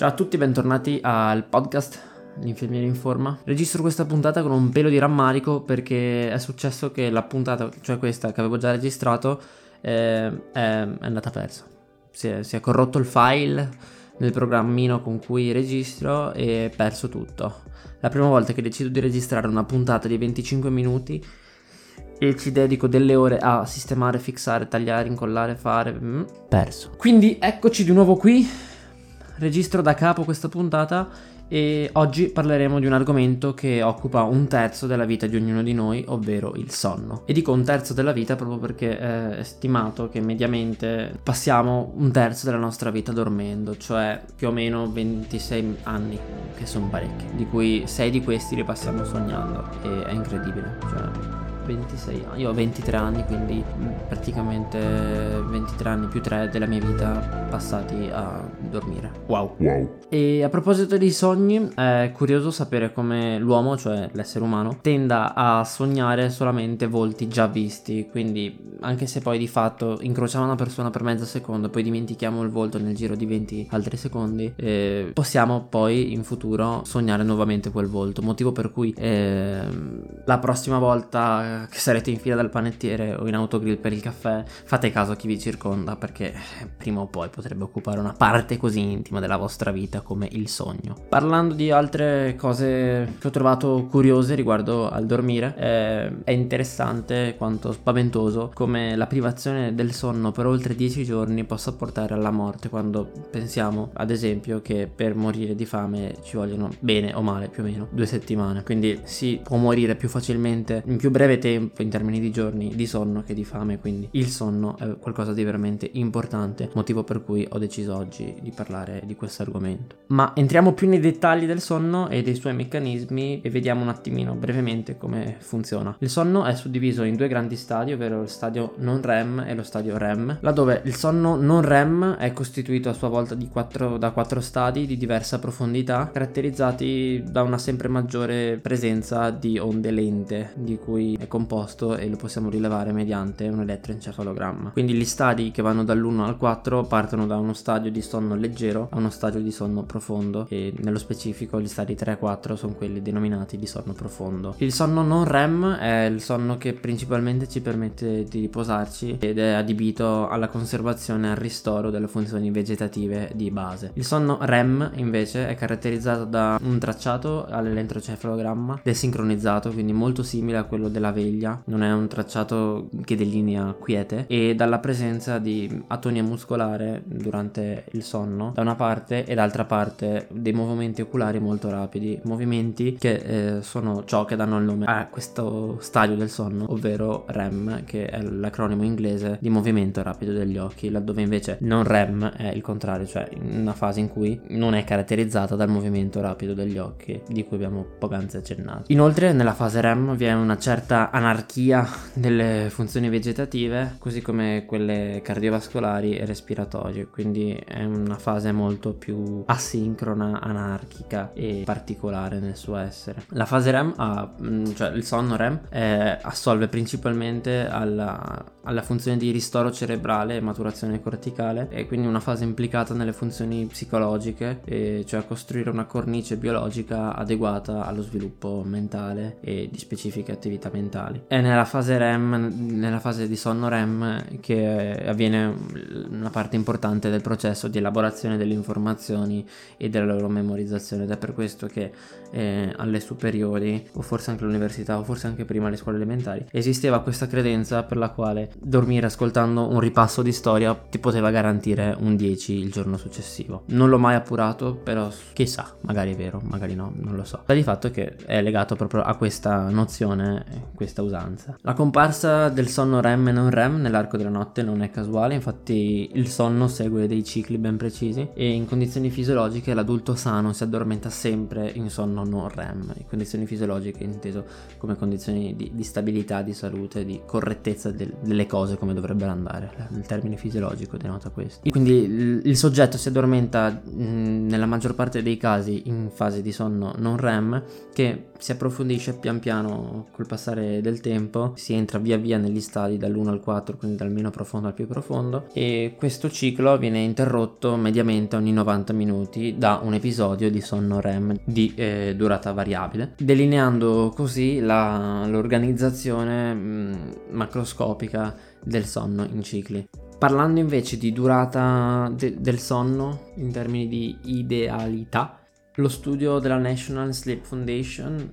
Ciao a tutti e bentornati al podcast L'infermiere in forma. Registro questa puntata con un pelo di rammarico perché è successo che la puntata, cioè questa che avevo già registrato, è andata persa. Si è corrotto il file nel programmino con cui registro e ho perso tutto. La prima volta che decido di registrare una puntata di 25 minuti e ci dedico delle ore a sistemare, fixare, tagliare, incollare, fare, perso. Quindi eccoci di nuovo qui. Registro da capo questa puntata e oggi parleremo di un argomento che occupa un terzo della vita di ognuno di noi, ovvero il sonno. E dico un terzo della vita proprio perché è stimato che mediamente passiamo un terzo della nostra vita dormendo, cioè più o meno 26 anni, che sono parecchi, di cui 6 di questi li passiamo sognando e è incredibile, cioè 26 anni, io ho 23 anni, quindi praticamente 23 anni più 3 della mia vita passati a dormire. Wow. E a proposito dei sogni, è curioso sapere come l'uomo, cioè l'essere umano, tenda a sognare solamente volti già visti, quindi anche se poi di fatto incrociamo una persona per mezzo secondo, poi dimentichiamo il volto nel giro di 20 altri secondi, possiamo poi in futuro sognare nuovamente quel volto, motivo per cui la prossima volta che sarete in fila dal panettiere o in autogrill per il caffè, fate caso a chi vi circonda, perché prima o poi potrebbe occupare una parte così intima della vostra vita come il sogno. Parlando di altre cose che ho trovato curiose riguardo al dormire, è interessante quanto spaventoso come la privazione del sonno per oltre 10 giorni possa portare alla morte, quando pensiamo ad esempio che per morire di fame ci vogliono, bene o male più o meno, 2 settimane, quindi si può morire più facilmente in più breve tempo in termini di giorni di sonno che di fame. Quindi il sonno è qualcosa di veramente importante, motivo per cui ho deciso oggi di parlare di questo argomento. Ma entriamo più nei dettagli del sonno e dei suoi meccanismi e vediamo un attimino brevemente come funziona. Il sonno è suddiviso in 2 grandi stadi, ovvero lo stadio non REM e lo stadio REM, laddove il sonno non REM è costituito a sua volta da 4 stadi di diversa profondità, caratterizzati da una sempre maggiore presenza di onde lente, di cui è composto e lo possiamo rilevare mediante un elettroencefalogramma. Quindi gli stadi che vanno dall'1 al 4 partono da uno stadio di sonno leggero a uno stadio di sonno profondo, e nello specifico gli stadi 3 e 4 sono quelli denominati di sonno profondo. Il sonno non REM è il sonno che principalmente ci permette di riposarci ed è adibito alla conservazione e al ristoro delle funzioni vegetative di base. Il sonno REM invece è caratterizzato da un tracciato all'elettroencefalogramma desincronizzato, quindi molto simile a quello della veglia, non è un tracciato che delinea quiete, e dalla presenza di atonia muscolare durante il sonno da una parte e d'altra parte dei movimenti oculari molto rapidi, movimenti che sono ciò che danno il nome a questo stadio del sonno, ovvero REM, che è l'acronimo inglese di movimento rapido degli occhi, laddove invece non REM è il contrario, cioè una fase in cui non è caratterizzata dal movimento rapido degli occhi di cui abbiamo poc'anzi accennato. Inoltre nella fase REM vi è una certa anarchia delle funzioni vegetative, così come quelle cardiovascolari e respiratorie, quindi è una fase molto più asincrona, anarchica e particolare nel suo essere. La fase REM, cioè il sonno REM, assolve principalmente alla funzione di ristoro cerebrale e maturazione corticale, e quindi una fase implicata nelle funzioni psicologiche, cioè costruire una cornice biologica adeguata allo sviluppo mentale e di specifiche attività mentali. È nella fase REM, nella fase di sonno REM, che avviene una parte importante del processo di elaborazione delle informazioni e della loro memorizzazione, ed è per questo che alle superiori, o forse anche all'università, o forse anche prima alle scuole elementari, esisteva questa credenza per la quale dormire ascoltando un ripasso di storia ti poteva garantire un 10 il giorno successivo. Non l'ho mai appurato, però chissà, magari è vero, magari no, non lo so. Sta di fatto che è legato proprio a questa nozione, questa usanza. La comparsa del sonno REM e non REM nell'arco della notte non è casuale, infatti il sonno segue dei cicli ben precisi e in condizioni fisiologiche l'adulto sano si addormenta sempre in sonno non REM. In condizioni fisiologiche inteso come condizioni di stabilità, di salute, di correttezza delle le cose come dovrebbero andare. Il termine fisiologico denota questo. Quindi il soggetto si addormenta nella maggior parte dei casi in fase di sonno non REM, che si approfondisce pian piano col passare del tempo, si entra via via negli stadi dall'1 al 4, quindi dal meno profondo al più profondo, e questo ciclo viene interrotto mediamente ogni 90 minuti da un episodio di sonno REM di durata variabile, delineando così l'organizzazione macroscopica del sonno in cicli. Parlando invece di durata del sonno in termini di idealità, lo studio della National Sleep Foundation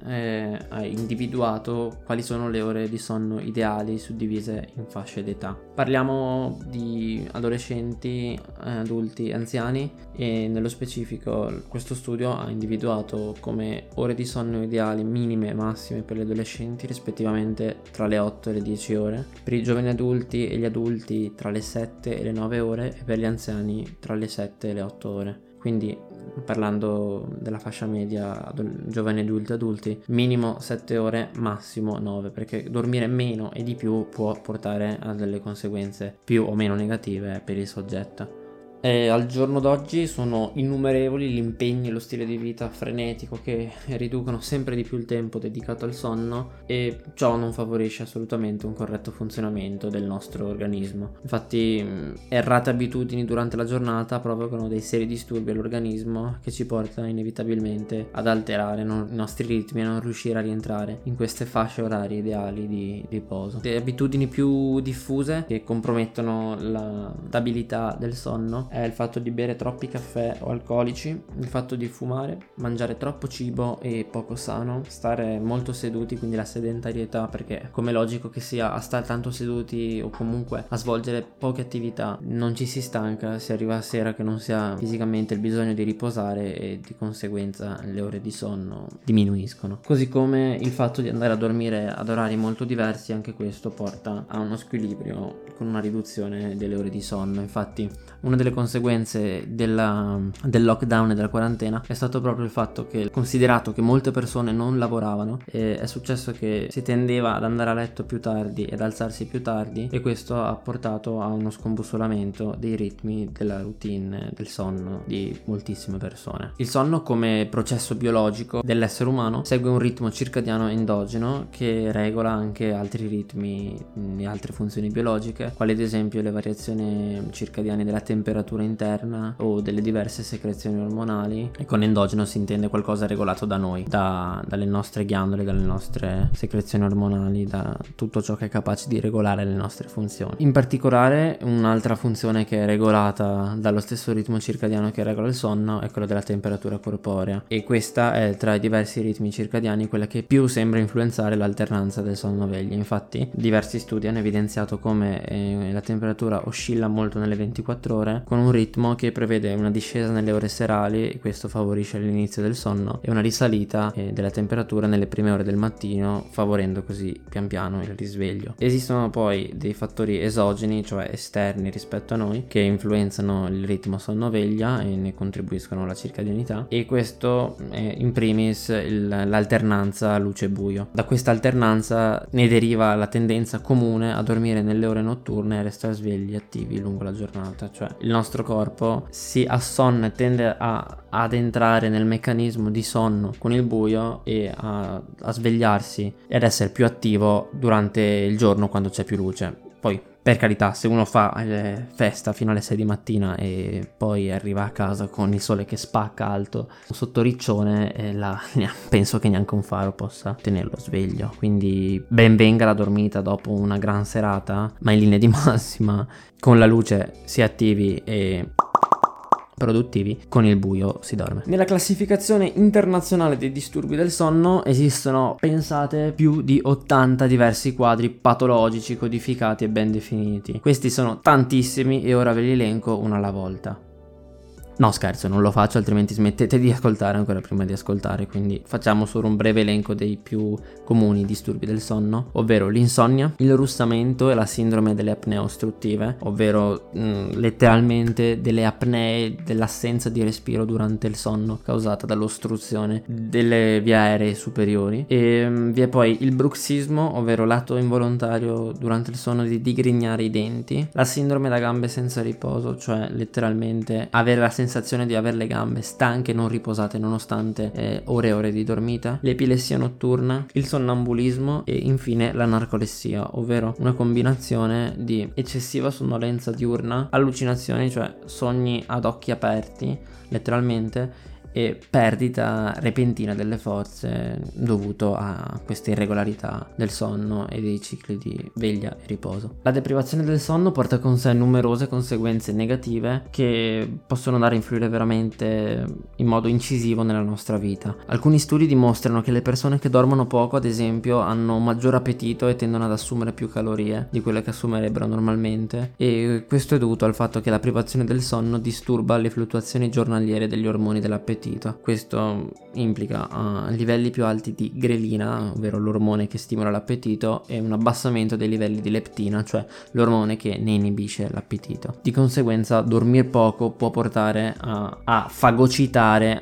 ha individuato quali sono le ore di sonno ideali suddivise in fasce d'età. Parliamo di adolescenti, adulti, anziani, e nello specifico questo studio ha individuato come ore di sonno ideali minime e massime per gli adolescenti rispettivamente tra le 8 e le 10 ore, per i giovani adulti e gli adulti tra le 7 e le 9 ore e per gli anziani tra le 7 e le 8 ore. Quindi parlando della fascia media, giovani adulti, adulti, minimo 7 ore, massimo 9, perché dormire meno e di più può portare a delle conseguenze più o meno negative per il soggetto. E al giorno d'oggi sono innumerevoli gli impegni e lo stile di vita frenetico che riducono sempre di più il tempo dedicato al sonno, e ciò non favorisce assolutamente un corretto funzionamento del nostro organismo. Infatti errate abitudini durante la giornata provocano dei seri disturbi all'organismo che ci portano inevitabilmente ad alterare i nostri ritmi e non riuscire a rientrare in queste fasce orarie ideali di riposo. Le abitudini più diffuse che compromettono la stabilità del sonno è il fatto di bere troppi caffè o alcolici, il fatto di fumare, mangiare troppo cibo e poco sano, stare molto seduti, quindi la sedentarietà, perché come logico che sia, a stare tanto seduti o comunque a svolgere poche attività non ci si stanca, si arriva a sera che non si ha fisicamente il bisogno di riposare e di conseguenza le ore di sonno diminuiscono. Così come il fatto di andare a dormire ad orari molto diversi, anche questo porta a uno squilibrio con una riduzione delle ore di sonno. Infatti una delle conseguenze del lockdown e della quarantena è stato proprio il fatto che, considerato che molte persone non lavoravano, è successo che si tendeva ad andare a letto più tardi ed alzarsi più tardi, e questo ha portato a uno scombussolamento dei ritmi della routine del sonno di moltissime persone. Il sonno, come processo biologico dell'essere umano, segue un ritmo circadiano endogeno che regola anche altri ritmi e altre funzioni biologiche, quali ad esempio le variazioni circadiane della temperatura interna o delle diverse secrezioni ormonali, e con endogeno si intende qualcosa regolato da noi, dalle nostre ghiandole, dalle nostre secrezioni ormonali, da tutto ciò che è capace di regolare le nostre funzioni. In particolare un'altra funzione che è regolata dallo stesso ritmo circadiano che regola il sonno è quella della temperatura corporea, e questa è tra i diversi ritmi circadiani quella che più sembra influenzare l'alternanza del sonno veglia. Infatti diversi studi hanno evidenziato come la temperatura oscilla molto nelle 24 ore, con un ritmo che prevede una discesa nelle ore serali, e questo favorisce l'inizio del sonno, e una risalita della temperatura nelle prime ore del mattino, favorendo così pian piano il risveglio. Esistono poi dei fattori esogeni, cioè esterni rispetto a noi, che influenzano il ritmo sonno-veglia e ne contribuiscono alla circadianità, e questo è in primis l'alternanza luce-buio. Da questa alternanza ne deriva la tendenza comune a dormire nelle ore notturne e restare svegli e attivi lungo la giornata, cioè il nostro corpo si assonna e tende ad entrare nel meccanismo di sonno con il buio e a svegliarsi e ad essere più attivo durante il giorno quando c'è più luce. Poi, per carità, se uno fa festa fino alle 6 di mattina e poi arriva a casa con il sole che spacca alto sotto riccione, penso che neanche un faro possa tenerlo sveglio. Quindi ben venga la dormita dopo una gran serata, ma in linea di massima con la luce si attivi e produttivi, con il buio si dorme. Nella classificazione internazionale dei disturbi del sonno esistono, pensate, più di 80 diversi quadri patologici codificati e ben definiti. Questi sono tantissimi e ora ve li elenco uno alla volta. No, scherzo, non lo faccio, altrimenti smettete di ascoltare ancora prima di ascoltare, quindi facciamo solo un breve elenco dei più comuni disturbi del sonno, ovvero l'insonnia, il russamento e la sindrome delle apnee ostruttive, ovvero letteralmente delle apnee dell'assenza di respiro durante il sonno causata dall'ostruzione delle vie aeree superiori. E vi è poi il bruxismo, ovvero l'atto involontario durante il sonno di digrignare i denti, la sindrome da gambe senza riposo, cioè letteralmente avere la sensazione di avere le gambe stanche, non riposate nonostante ore e ore di dormita, l'epilessia notturna, il sonnambulismo e infine la narcolessia, ovvero una combinazione di eccessiva sonnolenza diurna, allucinazioni, cioè sogni ad occhi aperti letteralmente, e perdita repentina delle forze dovuto a queste irregolarità del sonno e dei cicli di veglia e riposo. La deprivazione del sonno porta con sé numerose conseguenze negative che possono andare a influire veramente in modo incisivo nella nostra vita. Alcuni studi dimostrano che le persone che dormono poco, ad esempio, hanno maggior appetito e tendono ad assumere più calorie di quelle che assumerebbero normalmente, e questo è dovuto al fatto che la privazione del sonno disturba le fluttuazioni giornaliere degli ormoni dell'appetito. Questo implica livelli più alti di grelina, ovvero l'ormone che stimola l'appetito, e un abbassamento dei livelli di leptina, cioè l'ormone che ne inibisce l'appetito. Di conseguenza, dormire poco può portare a fagocitare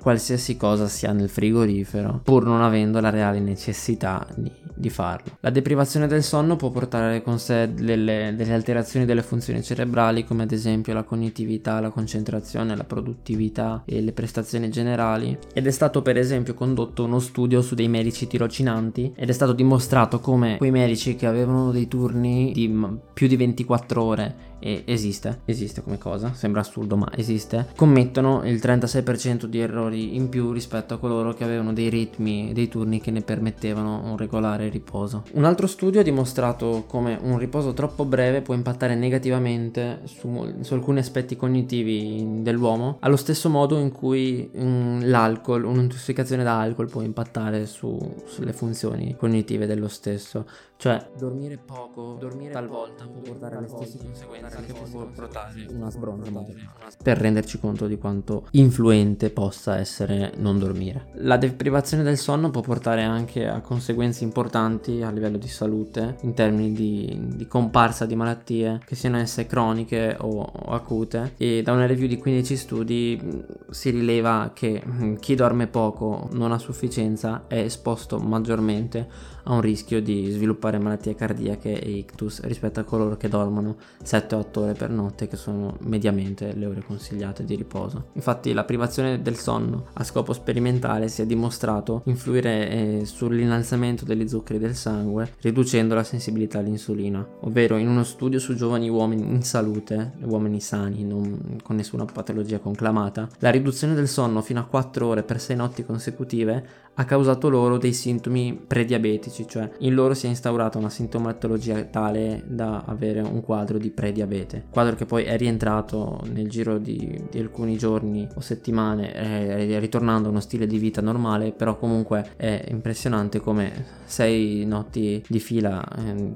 qualsiasi cosa sia nel frigorifero, pur non avendo la reale necessità di farlo. La deprivazione del sonno può portare con sé delle alterazioni delle funzioni cerebrali, come ad esempio la cognitività, la concentrazione, la produttività e le prestazioni generali, ed è stato per esempio condotto uno studio su dei medici tirocinanti ed è stato dimostrato come quei medici che avevano dei turni di più di 24 ore, e esiste come cosa, sembra assurdo ma esiste, commettono il 36% di errori in più rispetto a coloro che avevano dei ritmi, dei turni che ne permettevano un regolare riposo. Un altro studio ha dimostrato come un riposo troppo breve può impattare negativamente su alcuni aspetti cognitivi dell'uomo, allo stesso modo in cui l'alcol, un'intossicazione da alcol può impattare sulle funzioni cognitive dello stesso. Cioè dormire poco talvolta può portare alle stesse conseguenze che può portare una sbronza moderna, per renderci conto di quanto influente possa essere non dormire. La deprivazione del sonno può portare anche a conseguenze importanti a livello di salute, in termini di comparsa di malattie, che siano esse croniche o acute, e da una review di 15 studi si rileva che chi dorme poco, non a sufficienza, è esposto maggiormente a un rischio di sviluppare malattie cardiache e ictus rispetto a coloro che dormono 7-8 ore per notte, che sono mediamente le ore consigliate di riposo. Infatti la privazione del sonno a scopo sperimentale si è dimostrato influire sull'innalzamento degli zuccheri del sangue, riducendo la sensibilità all'insulina, ovvero in uno studio su giovani uomini in salute, uomini sani, non con nessuna patologia conclamata, la riduzione del sonno fino a 4 ore per 6 notti consecutive ha causato loro dei sintomi prediabetici, cioè in loro si è instaurata una sintomatologia tale da avere un quadro di prediabete, quadro che poi è rientrato nel giro di alcuni giorni o settimane, ritornando a uno stile di vita normale. Però comunque è impressionante come 6 notti di fila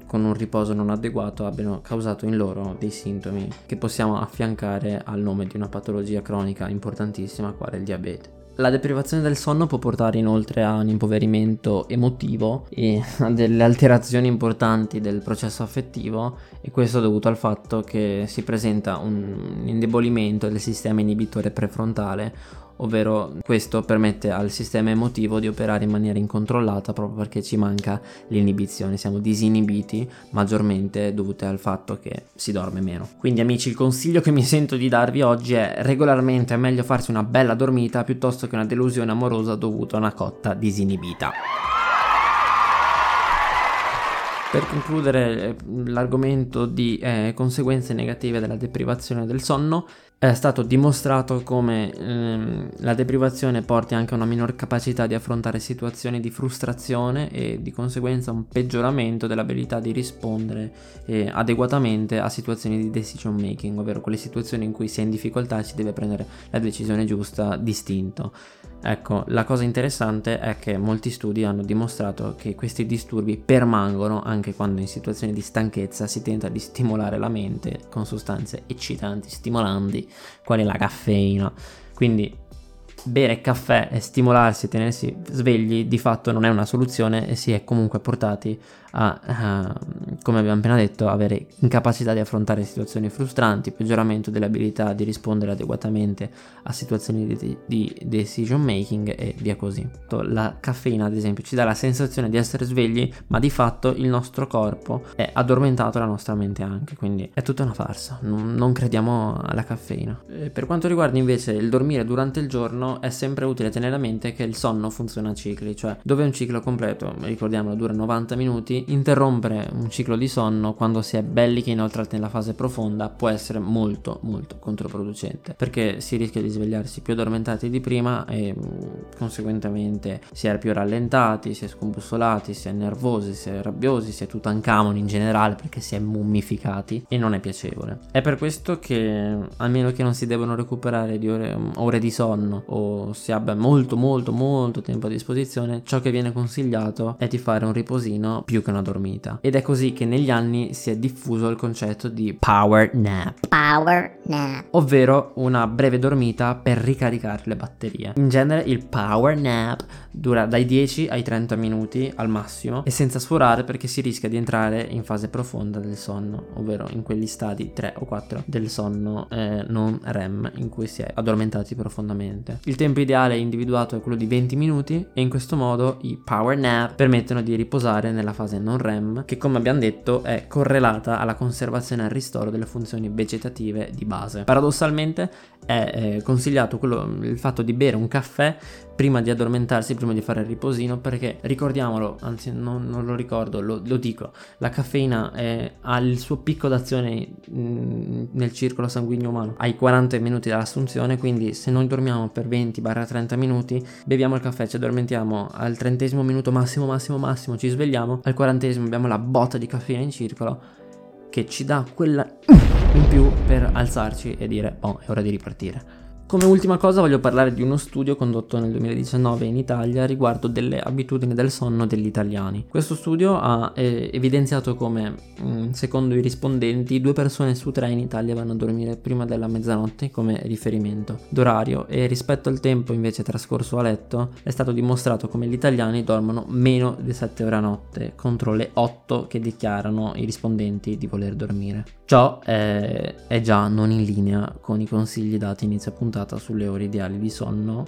con un riposo non adeguato abbiano causato in loro dei sintomi che possiamo affiancare al nome di una patologia cronica importantissima, quale il diabete. La deprivazione del sonno può portare inoltre a un impoverimento emotivo e a delle alterazioni importanti del processo affettivo, e questo è dovuto al fatto che si presenta un indebolimento del sistema inibitore prefrontale, ovvero questo permette al sistema emotivo di operare in maniera incontrollata proprio perché ci manca l'inibizione, siamo disinibiti maggiormente dovute al fatto che si dorme meno. Quindi amici, il consiglio che mi sento di darvi oggi è: regolarmente è meglio farsi una bella dormita piuttosto che una delusione amorosa dovuta a una cotta disinibita. Per concludere l'argomento di conseguenze negative della deprivazione del sonno, è stato dimostrato come la deprivazione porti anche a una minor capacità di affrontare situazioni di frustrazione e di conseguenza un peggioramento dell'abilità di rispondere adeguatamente a situazioni di decision making, ovvero quelle situazioni in cui si è in difficoltà e si deve prendere la decisione giusta d'istinto. Ecco, la cosa interessante è che molti studi hanno dimostrato che questi disturbi permangono anche quando in situazioni di stanchezza si tenta di stimolare la mente con sostanze eccitanti, stimolanti zuccheri, quali la caffeina. Quindi bere caffè e stimolarsi, tenersi svegli di fatto non è una soluzione e si è comunque portati a, come abbiamo appena detto, avere incapacità di affrontare situazioni frustranti, peggioramento delle abilità di rispondere adeguatamente a situazioni di decision making e via così. La caffeina, ad esempio, ci dà la sensazione di essere svegli, ma di fatto il nostro corpo è addormentato, la nostra mente anche, quindi è tutta una farsa, non crediamo alla caffeina. Per quanto riguarda invece il dormire durante il giorno, è sempre utile tenere a mente che il sonno funziona a cicli, cioè dove un ciclo completo, ricordiamolo, dura 90 minuti, interrompere un ciclo di sonno quando si è belli che inoltrati nella fase profonda può essere molto molto controproducente, perché si rischia di svegliarsi più addormentati di prima e conseguentemente si è più rallentati, si è scombussolati, si è nervosi, si è rabbiosi, si è Tutankhamon in generale, perché si è mummificati e non è piacevole. È per questo che, a meno che non si devono recuperare di ore di sonno o si abbia molto molto molto tempo a disposizione, ciò che viene consigliato è di fare un riposino più che una dormita. Ed è così che negli anni si è diffuso il concetto di power nap, ovvero una breve dormita per ricaricare le batterie. In genere il power nap dura dai 10 ai 30 minuti al massimo e senza sforare, perché si rischia di entrare in fase profonda del sonno, ovvero in quegli stadi 3 o 4 del sonno non REM in cui si è addormentati profondamente. Il tempo ideale individuato è quello di 20 minuti e in questo modo i power nap permettono di riposare nella fase non REM, che come abbiamo detto è correlata alla conservazione e al ristoro delle funzioni vegetative di base. Paradossalmente è consigliato il fatto di bere un caffè prima di addormentarsi, prima di fare il riposino, perché ricordiamolo, anzi non lo ricordo, lo dico, la caffeina ha il suo picco d'azione nel circolo sanguigno umano ai 40 minuti dall'assunzione, quindi se noi dormiamo per 20-30 minuti, beviamo il caffè, ci addormentiamo al 30° minuto massimo, ci svegliamo, al 40° abbiamo la botta di caffeina in circolo che ci dà quella in più per alzarci e dire oh, è ora di ripartire. Come ultima cosa voglio parlare di uno studio condotto nel 2019 in Italia riguardo delle abitudini del sonno degli italiani. Questo studio ha evidenziato come, secondo i rispondenti, 2 persone su 3 in Italia vanno a dormire prima della mezzanotte come riferimento d'orario, e rispetto al tempo invece trascorso a letto è stato dimostrato come gli italiani dormono meno di 7 ore a notte contro le 8 che dichiarano i rispondenti di voler dormire. Ciò è già non in linea con i consigli dati inizio puntata sulle ore ideali di sonno,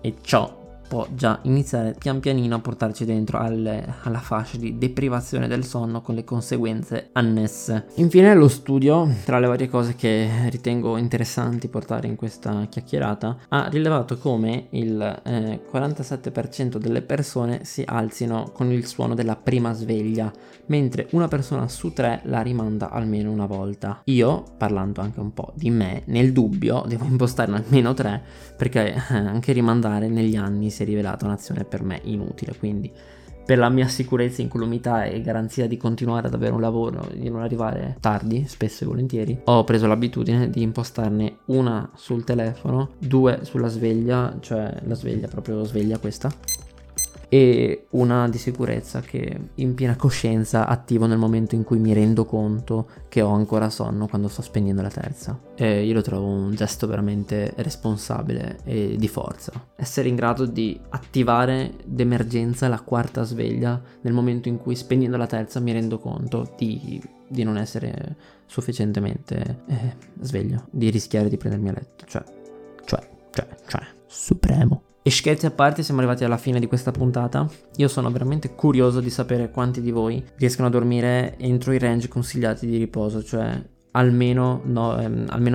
e ciò può già iniziare pian pianino a portarci dentro alla fascia di deprivazione del sonno con le conseguenze annesse. Infine, lo studio, tra le varie cose che ritengo interessanti portare in questa chiacchierata, ha rilevato come il 47% delle persone si alzino con il suono della prima sveglia, mentre 1 persona su 3 la rimanda almeno una volta. Io, parlando anche un po' di me, nel dubbio devo impostarne almeno 3, perché anche rimandare negli anni si è rivelata un'azione per me inutile, quindi per la mia sicurezza, incolumità e garanzia di continuare ad avere un lavoro, di non arrivare tardi, spesso e volentieri, ho preso l'abitudine di impostarne 1 sul telefono, 2 sulla sveglia, cioè la sveglia, proprio sveglia questa, e 1 di sicurezza che in piena coscienza attivo nel momento in cui mi rendo conto che ho ancora sonno, quando sto spegnendo la terza. E io lo trovo un gesto veramente responsabile e di forza. Essere in grado di attivare d'emergenza la 4ª sveglia nel momento in cui, spegnendo la terza, mi rendo conto di non essere sufficientemente sveglio, di rischiare di prendermi a letto, cioè, supremo. E scherzi a parte, siamo arrivati alla fine di questa puntata. Io sono veramente curioso di sapere quanti di voi riescono a dormire entro i range consigliati di riposo, cioè almeno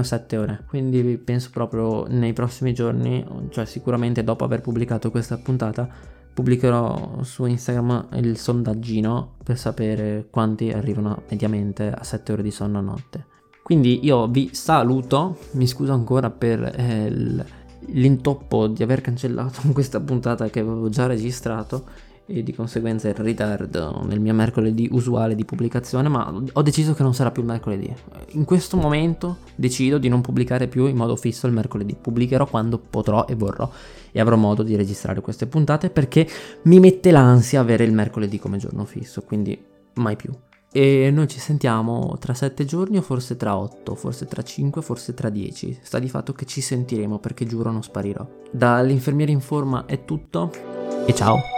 7 ore. Quindi penso proprio nei prossimi giorni, cioè sicuramente dopo aver pubblicato questa puntata, pubblicherò su Instagram il sondaggino per sapere quanti arrivano mediamente a 7 ore di sonno a notte. Quindi io vi saluto, mi scuso ancora per l'intoppo di aver cancellato questa puntata che avevo già registrato e di conseguenza il ritardo nel mio mercoledì usuale di pubblicazione, ma ho deciso che non sarà più il mercoledì. In questo momento decido di non pubblicare più in modo fisso il mercoledì, pubblicherò quando potrò e vorrò e avrò modo di registrare queste puntate, perché mi mette l'ansia avere il mercoledì come giorno fisso, quindi mai più. e noi ci sentiamo tra 7 giorni, o forse tra 8, forse tra 5, forse tra 10. Sta di fatto che ci sentiremo, perché giuro non sparirò. Dall'infermiere in forma è tutto e ciao!